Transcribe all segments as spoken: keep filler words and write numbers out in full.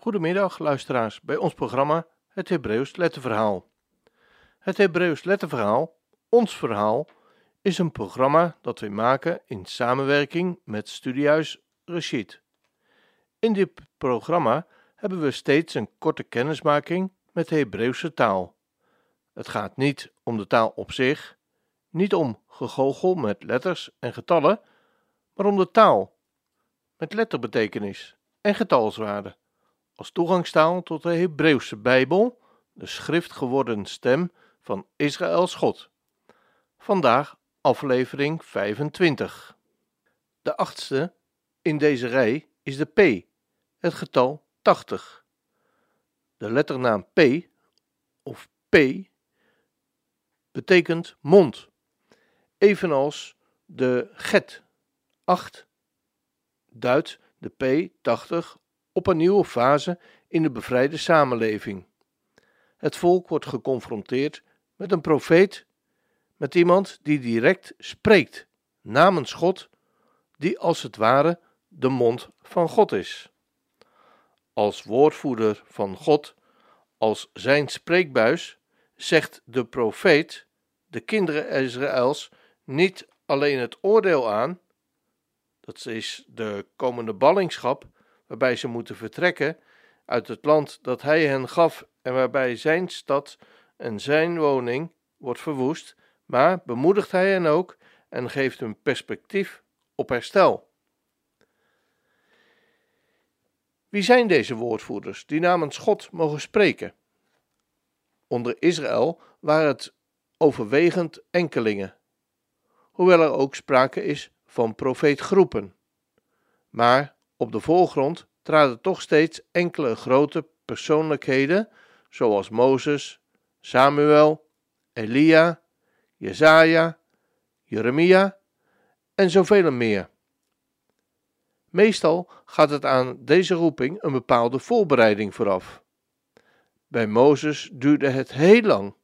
Goedemiddag luisteraars bij ons programma Het Hebreeuws Letterverhaal. Het Hebreeuws Letterverhaal, ons verhaal, is een programma dat wij maken in samenwerking met Studiehuis Resiet. In dit programma hebben we steeds een korte kennismaking met de Hebreeuwse taal. Het gaat niet om de taal op zich, niet om gegoochel met letters en getallen, maar om de taal, met letterbetekenis en getalswaarde, als toegangstaal tot de Hebreeuwse Bijbel, de schrift geworden stem van Israëls God. Vandaag aflevering vijfentwintig. De achtste in deze rij is de P, het getal tachtig. De letternaam P, of P, betekent mond, evenals de get, acht, duidt de P tachtig op een nieuwe fase in de bevrijde samenleving. Het volk wordt geconfronteerd met een profeet, met iemand die direct spreekt namens God, die als het ware de mond van God is. Als woordvoerder van God, als zijn spreekbuis, zegt de profeet de kinderen Israëls niet alleen het oordeel aan, dat is de komende ballingschap, waarbij ze moeten vertrekken uit het land dat hij hen gaf en waarbij zijn stad en zijn woning wordt verwoest, maar bemoedigt hij hen ook en geeft hun perspectief op herstel. Wie zijn deze woordvoerders die namens God mogen spreken? Onder Israël waren het overwegend enkelingen, hoewel er ook sprake is van profeetgroepen. Maar op de voorgrond traden toch steeds enkele grote persoonlijkheden, zoals Mozes, Samuel, Elia, Jezaja, Jeremia en zoveel meer. Meestal gaat het aan deze roeping een bepaalde voorbereiding vooraf. Bij Mozes duurde het heel lang.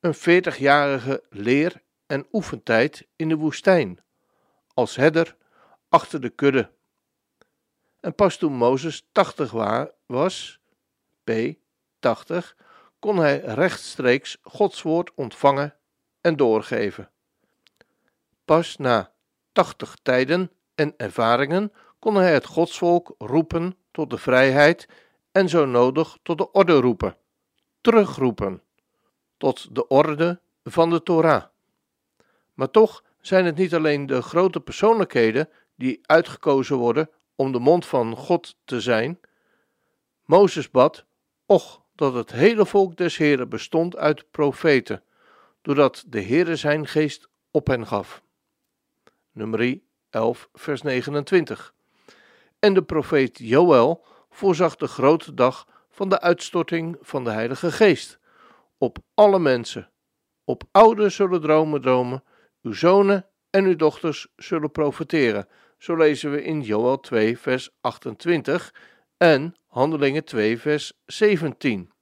Een veertigjarige leer- en oefentijd in de woestijn, als herder achter de kudde. En pas toen Mozes tachtig was, P tachtig, kon hij rechtstreeks Gods woord ontvangen en doorgeven. Pas na tachtig tijden en ervaringen kon hij het Godsvolk roepen tot de vrijheid en zo nodig tot de orde roepen, terugroepen, tot de orde van de Torah. Maar toch zijn het niet alleen de grote persoonlijkheden die uitgekozen worden om de mond van God te zijn. Mozes bad, och, dat het hele volk des Heren bestond uit profeten, doordat de Heere zijn geest op hen gaf. Numeri elf vers negenentwintig. En de profeet Joël voorzag de grote dag van de uitstorting van de Heilige Geest op alle mensen. Op ouderen zullen dromen dromen, uw zonen en uw dochters zullen profeteren. Zo lezen we in Joël twee vers achtentwintig en Handelingen twee vers zeventien.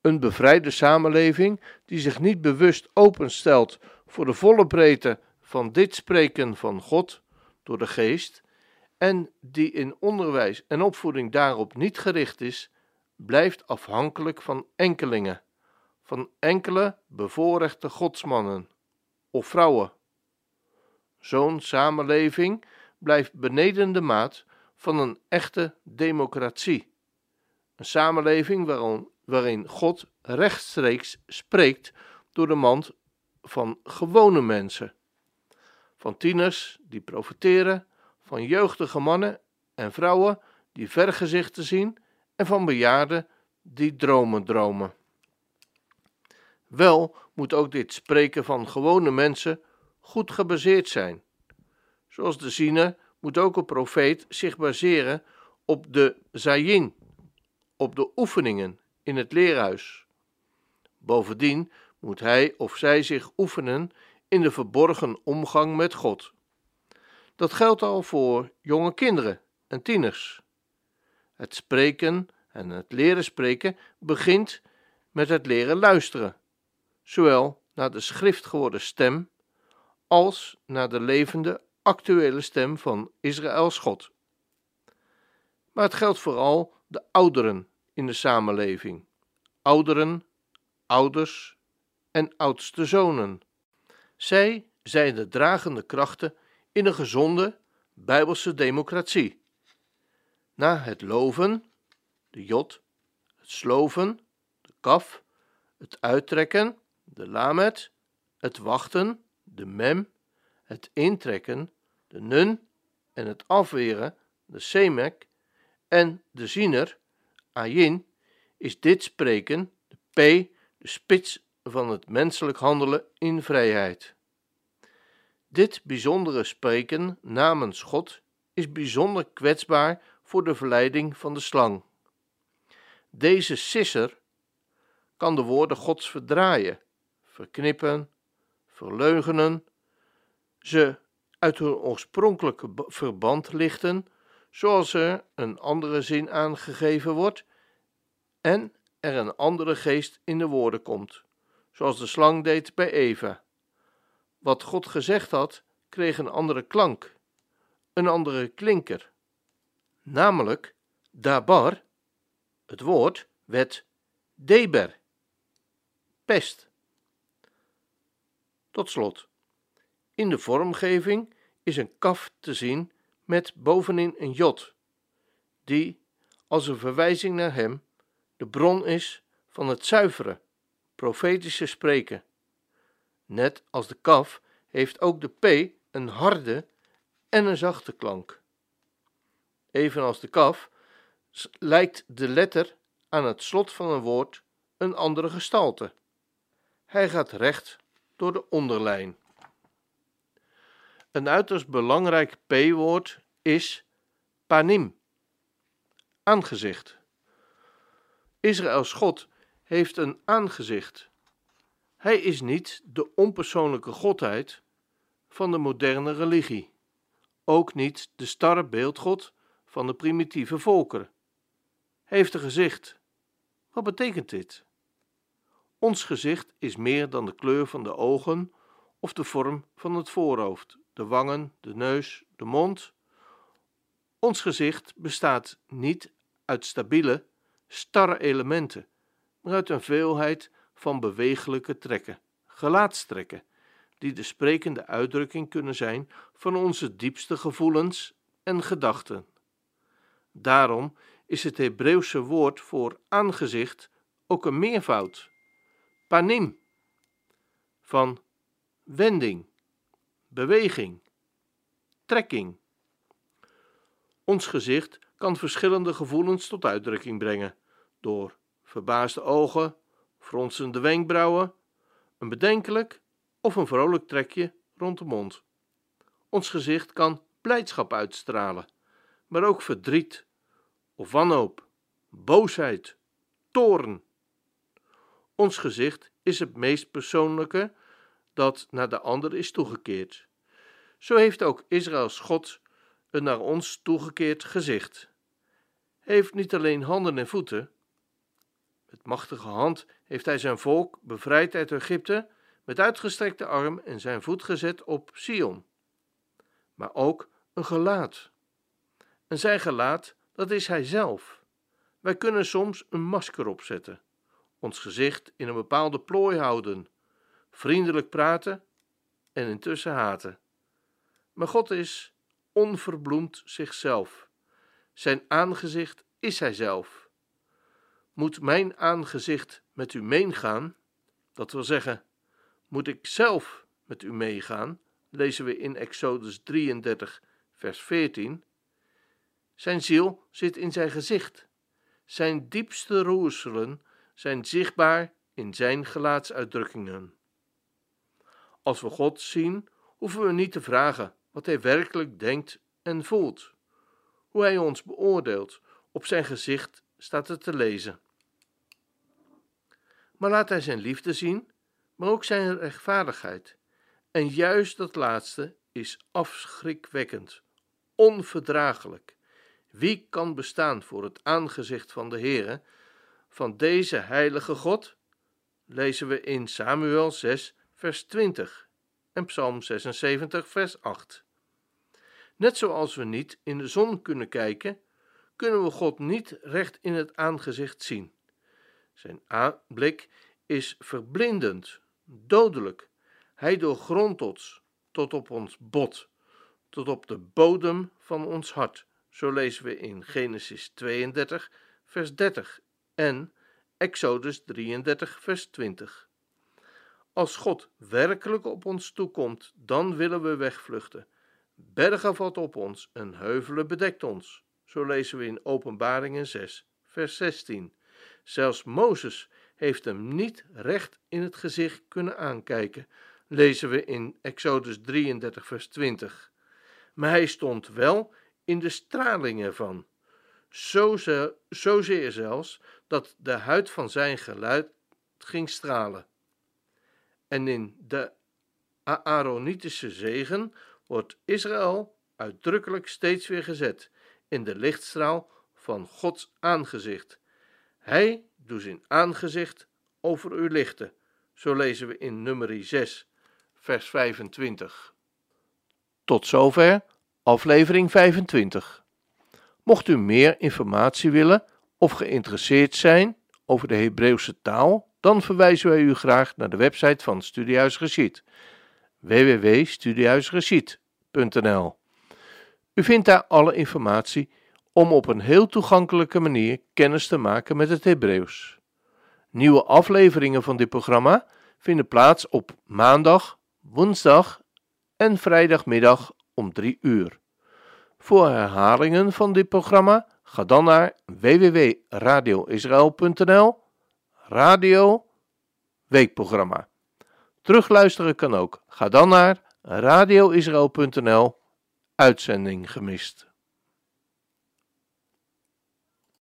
Een bevrijde samenleving die zich niet bewust openstelt voor de volle breedte van dit spreken van God door de Geest en die in onderwijs en opvoeding daarop niet gericht is, blijft afhankelijk van enkelingen, van enkele bevoorrechte godsmannen of vrouwen. Zo'n samenleving blijft beneden de maat van een echte democratie. Een samenleving waarin God rechtstreeks spreekt door de mond van gewone mensen. Van tieners die profiteren, van jeugdige mannen en vrouwen die vergezichten zien en van bejaarden die dromen dromen. Wel moet ook dit spreken van gewone mensen goed gebaseerd zijn. Zoals de ziener moet ook een profeet zich baseren op de zayin, op de oefeningen in het leerhuis. Bovendien moet hij of zij zich oefenen in de verborgen omgang met God. Dat geldt al voor jonge kinderen en tieners. Het spreken en het leren spreken begint met het leren luisteren, zowel naar de schrift geworden stem als naar de levende, actuele stem van Israëls God. maar het geldt vooral de ouderen in de samenleving. Ouderen, ouders en oudste zonen. Zij zijn de dragende krachten in een gezonde Bijbelse democratie. Na het loven, de jod, het sloven, de kaf, het uittrekken, de lamet, het wachten, de mem, het intrekken, de nun en het afweren, de semek en de ziener, ayin, is dit spreken, de p, de spits van het menselijk handelen in vrijheid. Dit bijzondere spreken namens God is bijzonder kwetsbaar voor de verleiding van de slang. Deze sisser kan de woorden Gods verdraaien, verknippen, verleugenen, ze uit hun oorspronkelijke verband lichten, zoals er een andere zin aangegeven wordt en er een andere geest in de woorden komt, zoals de slang deed bij Eva. Wat God gezegd had, kreeg een andere klank, een andere klinker. Namelijk, dabar, het woord, werd deber, pest. Tot slot, in de vormgeving is een kaf te zien met bovenin een jod, die, als een verwijzing naar hem, de bron is van het zuivere, profetische spreken. Net als de kaf heeft ook de p een harde en een zachte klank. Evenals de kaf lijkt de letter aan het slot van een woord een andere gestalte. Hij gaat recht door de onderlijn. Een uiterst belangrijk p-woord is panim, aangezicht. Israëls God heeft een aangezicht. Hij is niet de onpersoonlijke godheid van de moderne religie, ook niet de starre beeldgod van de primitieve volkeren. Hij heeft een gezicht. Wat betekent dit? Ons gezicht is meer dan de kleur van de ogen of de vorm van het voorhoofd, de wangen, de neus, de mond. Ons gezicht bestaat niet uit stabiele, starre elementen, maar uit een veelheid van bewegelijke trekken, gelaatstrekken, die de sprekende uitdrukking kunnen zijn van onze diepste gevoelens en gedachten. Daarom is het Hebreeuwse woord voor aangezicht ook een meervoud, panim, van wending, beweging, trekking. Ons gezicht kan verschillende gevoelens tot uitdrukking brengen, door verbaasde ogen, fronsende wenkbrauwen, een bedenkelijk of een vrolijk trekje rond de mond. Ons gezicht kan blijdschap uitstralen, maar ook verdriet of wanhoop, boosheid, toorn. Ons gezicht is het meest persoonlijke dat naar de ander is toegekeerd. Zo heeft ook Israëls God een naar ons toegekeerd gezicht. Hij heeft niet alleen handen en voeten. Met machtige hand heeft hij zijn volk bevrijd uit Egypte, met uitgestrekte arm en zijn voet gezet op Sion. Maar ook een gelaat. En zijn gelaat, dat is hij zelf. Wij kunnen soms een masker opzetten, ons gezicht in een bepaalde plooi houden, vriendelijk praten en intussen haten. Maar God is onverbloemd zichzelf. Zijn aangezicht is hij zelf. Moet mijn aangezicht met u meegaan, dat wil zeggen, moet ik zelf met u meegaan, lezen we in Exodus drieëndertig, vers veertien. Zijn ziel zit in zijn gezicht. Zijn diepste roerselen zijn zichtbaar in zijn gelaatsuitdrukkingen. Als we God zien, hoeven we niet te vragen wat hij werkelijk denkt en voelt. Hoe hij ons beoordeelt, op zijn gezicht staat het te lezen. Maar laat hij zijn liefde zien, maar ook zijn rechtvaardigheid. En juist dat laatste is afschrikwekkend, onverdraaglijk. Wie kan bestaan voor het aangezicht van de Heere, van deze heilige God? Lezen we in Samuel zes, vers twintig en Psalm zesenzeventig, vers acht. Net zoals we niet in de zon kunnen kijken, kunnen we God niet recht in het aangezicht zien. Zijn blik is verblindend, dodelijk. Hij doorgrondt ons tot op ons bot, tot op de bodem van ons hart. Zo lezen we in Genesis tweeëndertig, vers dertig en Exodus drieëndertig, vers twintig. Als God werkelijk op ons toekomt, dan willen we wegvluchten. Bergen valt op ons en heuvelen bedekt ons. Zo lezen we in Openbaringen zes, vers zestien. Zelfs Mozes heeft hem niet recht in het gezicht kunnen aankijken, lezen we in Exodus drieëndertig, vers twintig. Maar hij stond wel in de straling ervan, zozeer zelfs dat de huid van zijn geluid ging stralen. En in de Aaronitische zegen wordt Israël uitdrukkelijk steeds weer gezet in de lichtstraal van Gods aangezicht. Hij doet zijn aangezicht over u lichten, zo lezen we in Numeri zes, vers vijfentwintig. Tot zover aflevering vijfentwintig. Mocht u meer informatie willen of geïnteresseerd zijn over de Hebreeuwse taal, dan verwijzen wij u graag naar de website van Studiehuis Resiet, w w w punt studiehuis resiet punt n l. U vindt daar alle informatie om op een heel toegankelijke manier kennis te maken met het Hebreeuws. Nieuwe afleveringen van dit programma vinden plaats op maandag, woensdag en vrijdagmiddag om drie uur. Voor herhalingen van dit programma ga dan naar w w w punt radioisrael punt n l. Radio Weekprogramma. Terugluisteren kan ook. Ga dan naar radioisrael punt n l. Uitzending gemist.